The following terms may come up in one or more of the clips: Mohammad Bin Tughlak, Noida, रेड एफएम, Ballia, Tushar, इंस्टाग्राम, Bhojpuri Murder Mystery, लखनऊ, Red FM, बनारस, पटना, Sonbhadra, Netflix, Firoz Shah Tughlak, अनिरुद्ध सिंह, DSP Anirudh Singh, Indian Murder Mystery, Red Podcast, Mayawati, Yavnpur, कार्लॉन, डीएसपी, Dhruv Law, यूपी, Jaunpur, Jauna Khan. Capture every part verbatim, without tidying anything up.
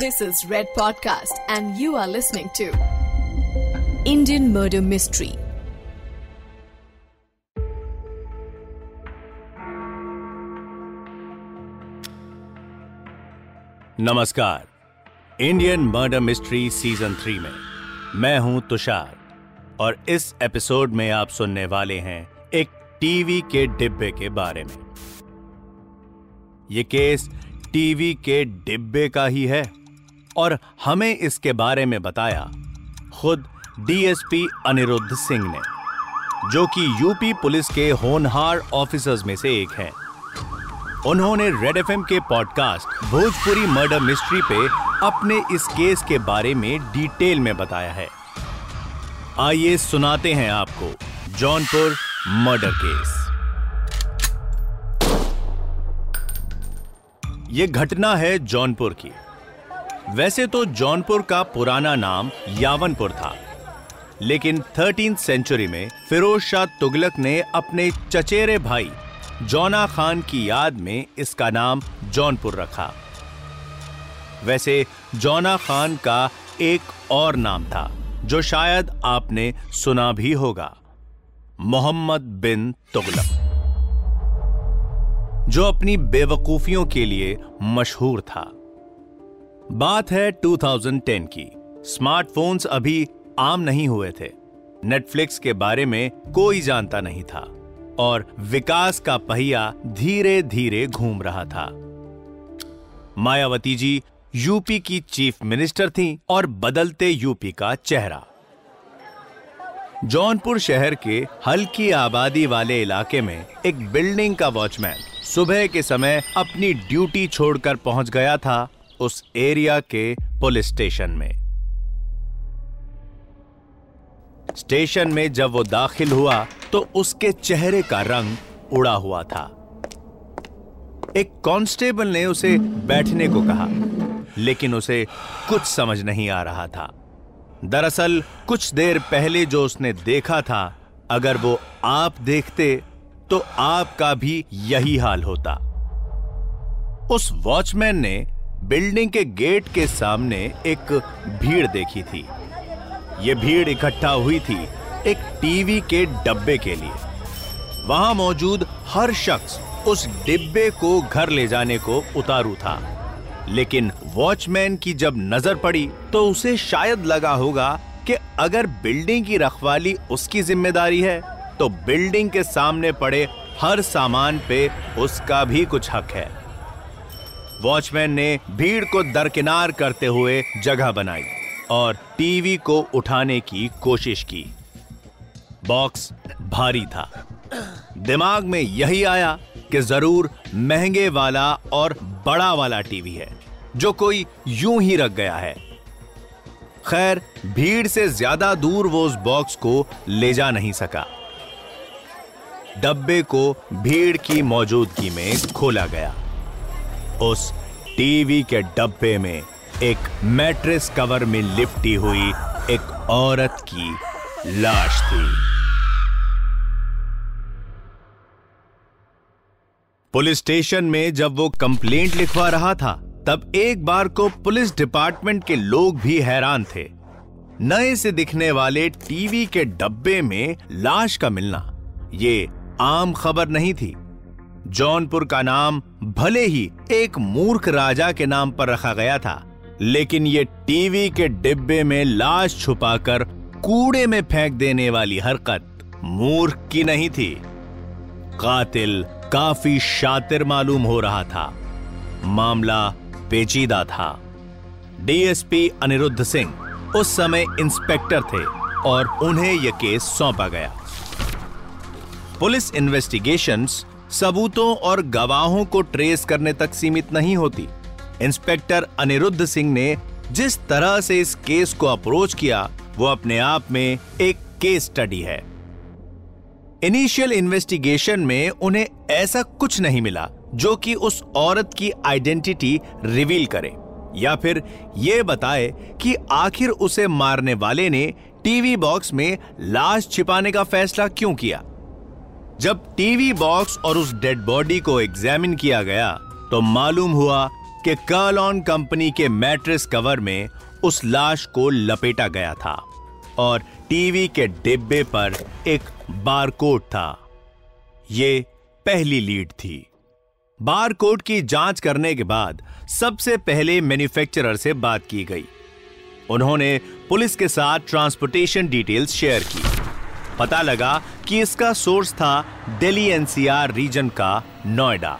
This is Red Podcast and you are listening to Indian Murder Mystery. नमस्कार, Indian murder mystery season three में मैं हूं तुषार और इस एपिसोड में आप सुनने वाले हैं एक टीवी के डिब्बे के बारे में। ये केस टीवी के डिब्बे का ही है और हमें इसके बारे में बताया खुद डीएसपी अनिरुद्ध सिंह ने, जो कि यूपी पुलिस के होनहार ऑफिसर्स में से एक हैं। उन्होंने रेड एफएम के पॉडकास्ट भोजपुरी मर्डर मिस्ट्री पे अपने इस केस के बारे में डिटेल में बताया है। आइए सुनाते हैं आपको जौनपुर मर्डर केस। ये घटना है जौनपुर की। वैसे तो जौनपुर का पुराना नाम यावनपुर था, लेकिन थर्टीन्थ सेंचुरी में फिरोज शाह तुगलक ने अपने चचेरे भाई जौना खान की याद में इसका नाम जौनपुर रखा। वैसे जौना खान का एक और नाम था जो शायद आपने सुना भी होगा, मोहम्मद बिन तुगलक, जो अपनी बेवकूफियों के लिए मशहूर था। बात है दो हज़ार दस की। स्मार्टफोन्स अभी आम नहीं हुए थे, नेटफ्लिक्स के बारे में कोई जानता नहीं था और विकास का पहिया धीरे धीरे घूम रहा था। मायावती जी यूपी की चीफ मिनिस्टर थीं और बदलते यूपी का चेहरा। जौनपुर शहर के हल्की आबादी वाले इलाके में एक बिल्डिंग का वॉचमैन सुबह के समय अपनी ड्यूटी छोड़कर पहुंच गया था उस एरिया के पुलिस स्टेशन में। स्टेशन में जब वो दाखिल हुआ तो उसके चेहरे का रंग उड़ा हुआ था। एक कांस्टेबल ने उसे बैठने को कहा, लेकिन उसे कुछ समझ नहीं आ रहा था। दरअसल कुछ देर पहले जो उसने देखा था, अगर वो आप देखते तो आपका भी यही हाल होता। उस वॉचमैन ने बिल्डिंग के गेट के सामने एक भीड़ देखी थी। ये भीड़ इकट्ठा हुई थी एक टीवी के डब्बे के लिए। वहां मौजूद हर शख्स उस डिब्बे को घर ले जाने को उतारू था, लेकिन वॉचमैन की जब नजर पड़ी तो उसे शायद लगा होगा कि अगर बिल्डिंग की रखवाली उसकी जिम्मेदारी है तो बिल्डिंग के सामने पड़े हर सामान पे उसका भी कुछ हक है। वॉचमैन ने भीड़ को दरकिनार करते हुए जगह बनाई और टीवी को उठाने की कोशिश की। बॉक्स भारी था। दिमाग में यही आया कि जरूर महंगे वाला और बड़ा वाला टीवी है जो कोई यूं ही रख गया है। खैर, भीड़ से ज्यादा दूर वो उस बॉक्स को ले जा नहीं सका। डब्बे को भीड़ की मौजूदगी में खोला गया। उस टीवी के डब्बे में एक मैट्रेस कवर में लिपटी हुई एक औरत की लाश थी। पुलिस स्टेशन में जब वो कंप्लेंट लिखवा रहा था, तब एक बार को पुलिस डिपार्टमेंट के लोग भी हैरान थे। नए से दिखने वाले टीवी के डब्बे में लाश का मिलना ये आम खबर नहीं थी। जौनपुर का नाम भले ही एक मूर्ख राजा के नाम पर रखा गया था, लेकिन ये टीवी के डिब्बे में लाश छुपाकर कूड़े में फेंक देने वाली हरकत मूर्ख की नहीं थी। कातिल काफी शातिर मालूम हो रहा था। मामला पेचीदा था। डीएसपी अनिरुद्ध सिंह उस समय इंस्पेक्टर थे और उन्हें यह केस सौंपा गया। पुलिस इन्वेस्टिगेशंस सबूतों और गवाहों को ट्रेस करने तक सीमित नहीं होती। इंस्पेक्टर अनिरुद्ध सिंह ने जिस तरह से इस केस को अप्रोच किया वो अपने आप में एक केस स्टडी है। इनिशियल इन्वेस्टिगेशन में उन्हें ऐसा कुछ नहीं मिला जो कि उस औरत की आइडेंटिटी रिवील करे या फिर यह बताए कि आखिर उसे मारने वाले ने टीवी बॉक्स में लाश छिपाने का फैसला क्यों किया। जब टीवी बॉक्स और उस डेड बॉडी को एग्जामिन किया गया तो मालूम हुआ कि कार्लॉन कंपनी के मैट्रेस कवर में उस लाश को लपेटा गया था और टीवी के डिब्बे पर एक बारकोड था। ये पहली लीड थी। बारकोड की जांच करने के बाद सबसे पहले मैन्युफैक्चरर से बात की गई। उन्होंने पुलिस के साथ ट्रांसपोर्टेशन डिटेल्स शेयर की। पता लगा कि इसका सोर्स था दिल्ली एनसीआर रीजन का नोएडा।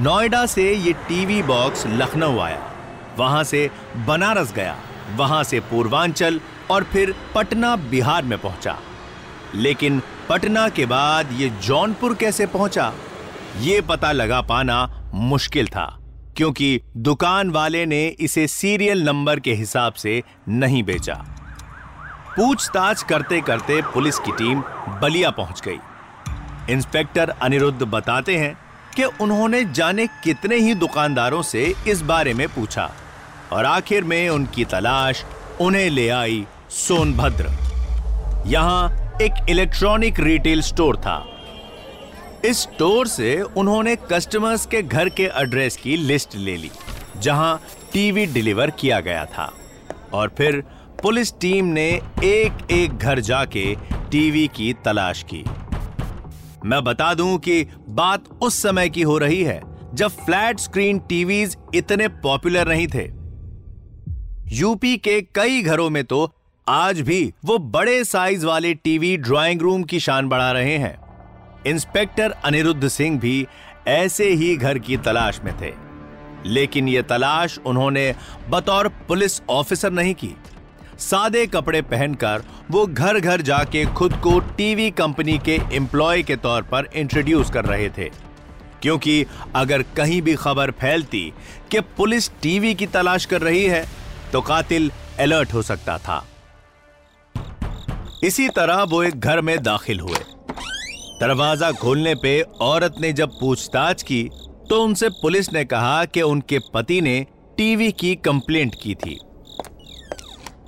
नोएडा से ये टीवी बॉक्स लखनऊ आया, वहां से बनारस गया, वहां से पूर्वांचल और फिर पटना बिहार में पहुंचा। लेकिन पटना के बाद ये जौनपुर कैसे पहुंचा, ये पता लगा पाना मुश्किल था, क्योंकि दुकान वाले ने इसे सीरियल नंबर के हिसाब से नहीं बेचा। पूछताछ करते करते पुलिस की टीम बलिया पहुंच गई। इंस्पेक्टर अनिरुद्ध बताते हैं कि उन्होंने जाने कितने ही दुकानदारों से इस बारे में पूछा और आखिर में उनकी तलाश उन्हें ले आई सोनभद्र। यहां एक इलेक्ट्रॉनिक रिटेल स्टोर था। इस स्टोर से उन्होंने कस्टमर्स के घर के एड्रेस की लिस्ट ले ली जहां टीवी डिलीवर किया गया था और फिर पुलिस टीम ने एक एक घर जाके टीवी की तलाश की। मैं बता दूं कि बात उस समय की हो रही है जब फ्लैट स्क्रीन टीवीज इतने पॉपुलर नहीं थे। यूपी के कई घरों में तो आज भी वो बड़े साइज वाले टीवी ड्राइंग रूम की शान बढ़ा रहे हैं। इंस्पेक्टर अनिरुद्ध सिंह भी ऐसे ही घर की तलाश में थे, लेकिन ये तलाश उन्होंने बतौर पुलिस ऑफिसर नहीं की। सादे कपड़े पहनकर वो घर घर जाके खुद को टीवी कंपनी के एम्प्लॉय के तौर पर इंट्रोड्यूस कर रहे थे, क्योंकि अगर कहीं भी खबर फैलती कि पुलिस टीवी की तलाश कर रही है तो कातिल अलर्ट हो सकता था। इसी तरह वो एक घर में दाखिल हुए। दरवाजा खोलने पे औरत ने जब पूछताछ की तो उनसे पुलिस ने कहा कि उनके पति ने टीवी की कंप्लेंट की थी।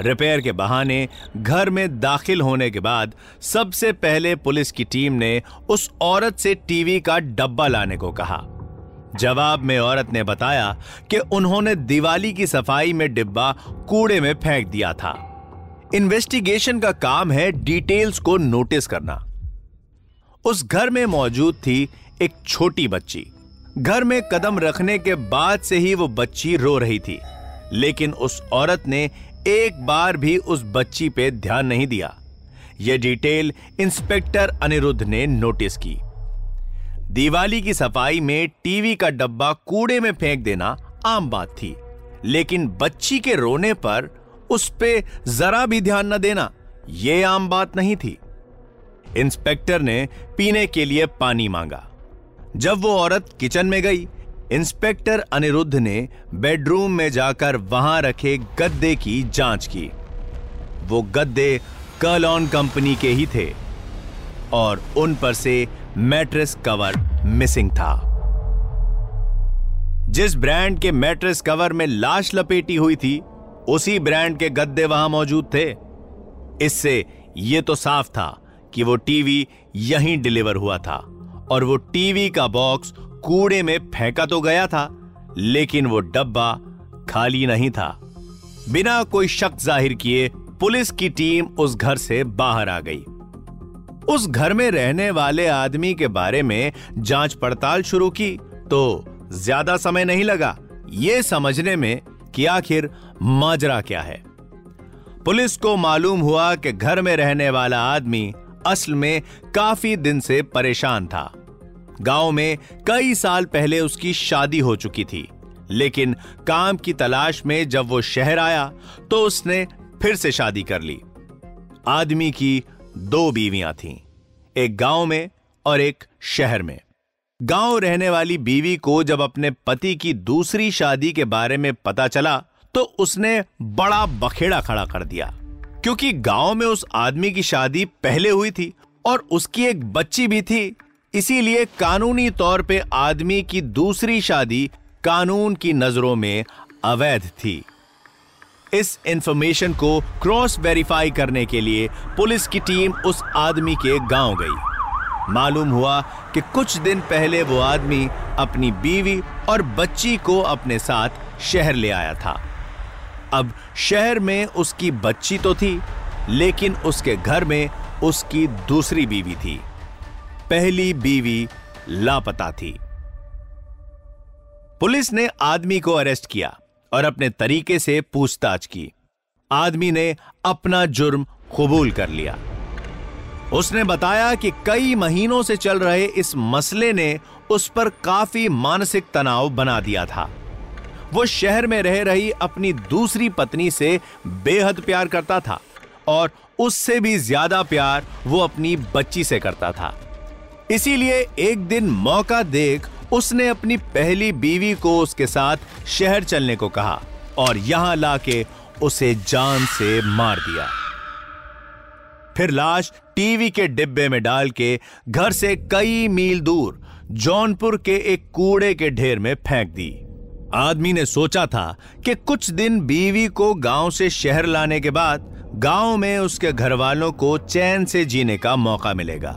रिपेयर के बहाने घर में दाखिल होने के बाद सबसे पहले पुलिस की टीम ने उस औरत से टीवी का डब्बा लाने को कहा। जवाब में औरत ने बताया कि उन्होंने दिवाली की सफाई में डिब्बा कूड़े में फेंक दिया था। इन्वेस्टिगेशन का काम है डिटेल्स को नोटिस करना। उस घर में मौजूद थी एक छोटी बच्ची। घर में कदम रखने के बाद से ही वो बच्ची रो रही थी, लेकिन उस औरत ने एक बार भी उस बच्ची पे ध्यान नहीं दिया। यह डिटेल इंस्पेक्टर अनिरुद्ध ने नोटिस की। दिवाली की सफाई में टीवी का डब्बा कूड़े में फेंक देना आम बात थी, लेकिन बच्ची के रोने पर उस पे जरा भी ध्यान न देना ये आम बात नहीं थी। इंस्पेक्टर ने पीने के लिए पानी मांगा। जब वो औरत किचन में गई, इंस्पेक्टर अनिरुद्ध ने बेडरूम में जाकर वहां रखे गद्दे की जांच की। वो गद्दे कार्लॉन कंपनी के ही थे और उन पर से मैट्रेस कवर मिसिंग था। जिस ब्रांड के मैट्रेस कवर में लाश लपेटी हुई थी, उसी ब्रांड के गद्दे वहां मौजूद थे। इससे यह तो साफ था कि वो टीवी यहीं डिलीवर हुआ था और वो टीवी का बॉक्स कूड़े में फेंका तो गया था, लेकिन वो डब्बा खाली नहीं था। बिना कोई शक जाहिर किए पुलिस की टीम उस घर से बाहर आ गई। उस घर में रहने वाले आदमी के बारे में जांच पड़ताल शुरू की तो ज्यादा समय नहीं लगा यह समझने में कि आखिर माजरा क्या है। पुलिस को मालूम हुआ कि घर में रहने वाला आदमी असल में काफी दिन से परेशान था। गांव में कई साल पहले उसकी शादी हो चुकी थी, लेकिन काम की तलाश में जब वो शहर आया तो उसने फिर से शादी कर ली। आदमी की दो बीवियां थीं, एक गांव में और एक शहर में। गांव रहने वाली बीवी को जब अपने पति की दूसरी शादी के बारे में पता चला तो उसने बड़ा बखेड़ा खड़ा कर दिया, क्योंकि गांव में उस आदमी की शादी पहले हुई थी और उसकी एक बच्ची भी थी। इसीलिए कानूनी तौर पे आदमी की दूसरी शादी कानून की नजरों में अवैध थी। इस इंफॉर्मेशन को क्रॉस वेरीफाई करने के लिए पुलिस की टीम उस आदमी के गांव गई। मालूम हुआ कि कुछ दिन पहले वो आदमी अपनी बीवी और बच्ची को अपने साथ शहर ले आया था। अब शहर में उसकी बच्ची तो थी, लेकिन उसके घर में उसकी दूसरी बीवी थी। पहली बीवी लापता थी। पुलिस ने आदमी को अरेस्ट किया और अपने तरीके से पूछताछ की। आदमी ने अपना जुर्म कबूल कर लिया। उसने बताया कि कई महीनों से चल रहे इस मसले ने उस पर काफी मानसिक तनाव बना दिया था। वो शहर में रह रही अपनी दूसरी पत्नी से बेहद प्यार करता था और उससे भी ज्यादा प्यार वो अपनी बच्ची से करता था। इसीलिए एक दिन मौका देख उसने अपनी पहली बीवी को उसके साथ शहर चलने को कहा और यहां लाके उसे जान से मार दिया। फिर लाश टीवी के डिब्बे में डाल के घर से कई मील दूर जौनपुर के एक कूड़े के ढेर में फेंक दी। आदमी ने सोचा था कि कुछ दिन बीवी को गांव से शहर लाने के बाद गांव में उसके घर वालों को चैन से जीने का मौका मिलेगा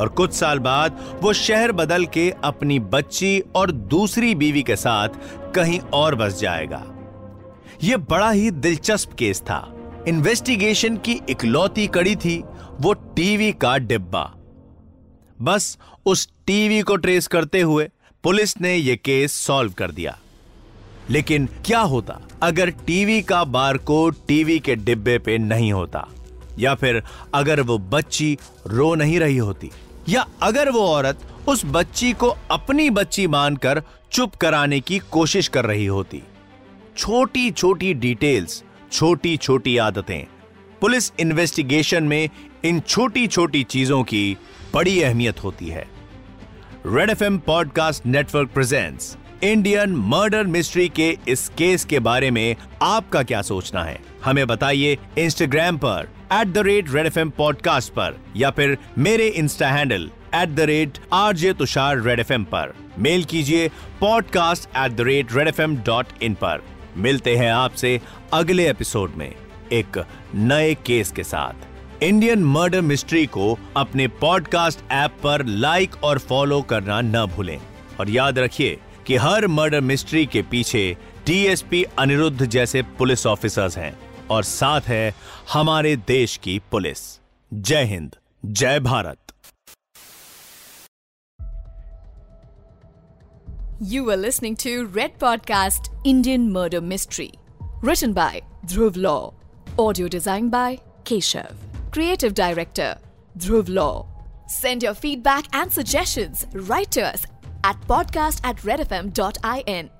और कुछ साल बाद वो शहर बदल के अपनी बच्ची और दूसरी बीवी के साथ कहीं और बस जाएगा। यह बड़ा ही दिलचस्प केस था। इन्वेस्टिगेशन की इकलौती कड़ी थी वो टीवी का डिब्बा। बस उस टीवी को ट्रेस करते हुए पुलिस ने यह केस सॉल्व कर दिया। लेकिन क्या होता अगर टीवी का बारकोड टीवी के डिब्बे पे नहीं होता, या फिर अगर वो बच्ची रो नहीं रही होती, या अगर वो औरत उस बच्ची को अपनी बच्ची मानकर चुप कराने की कोशिश कर रही होती। छोटी छोटी डिटेल्स, छोटी छोटी आदतें। पुलिस इन्वेस्टिगेशन में इन छोटी छोटी चीजों की बड़ी अहमियत होती है। रेड एफएम podcast network presents Indian murder mystery के इस केस के बारे में आपका क्या सोचना है, हमें बताइए। इंस्टाग्राम पर at the rate Red F M podcast पर या फिर मेरे insta handle at the rate RJ Tushar Red F M पर मेल कीजिए podcast at the rate Red F M dot in पर। मिलते हैं आपसे अगले एपिसोड में एक नए केस के साथ। इंडियन मर्डर मिस्ट्री को अपने पॉडकास्ट ऐप पर लाइक और फॉलो करना न भूलें और याद रखिए कि हर मर्डर मिस्ट्री के पीछे डीएसपी अनिरुद्ध जैसे पुलिस ऑफिसर्स हैं और साथ है हमारे देश की पुलिस। जय हिंद, जय Bharat. You are listening to Red Podcast Indian Murder Mystery, written by Dhruv Law, audio designed by Keshav, creative director Dhruv Law. Send your feedback and suggestions right to us at podcast at redfm dot in.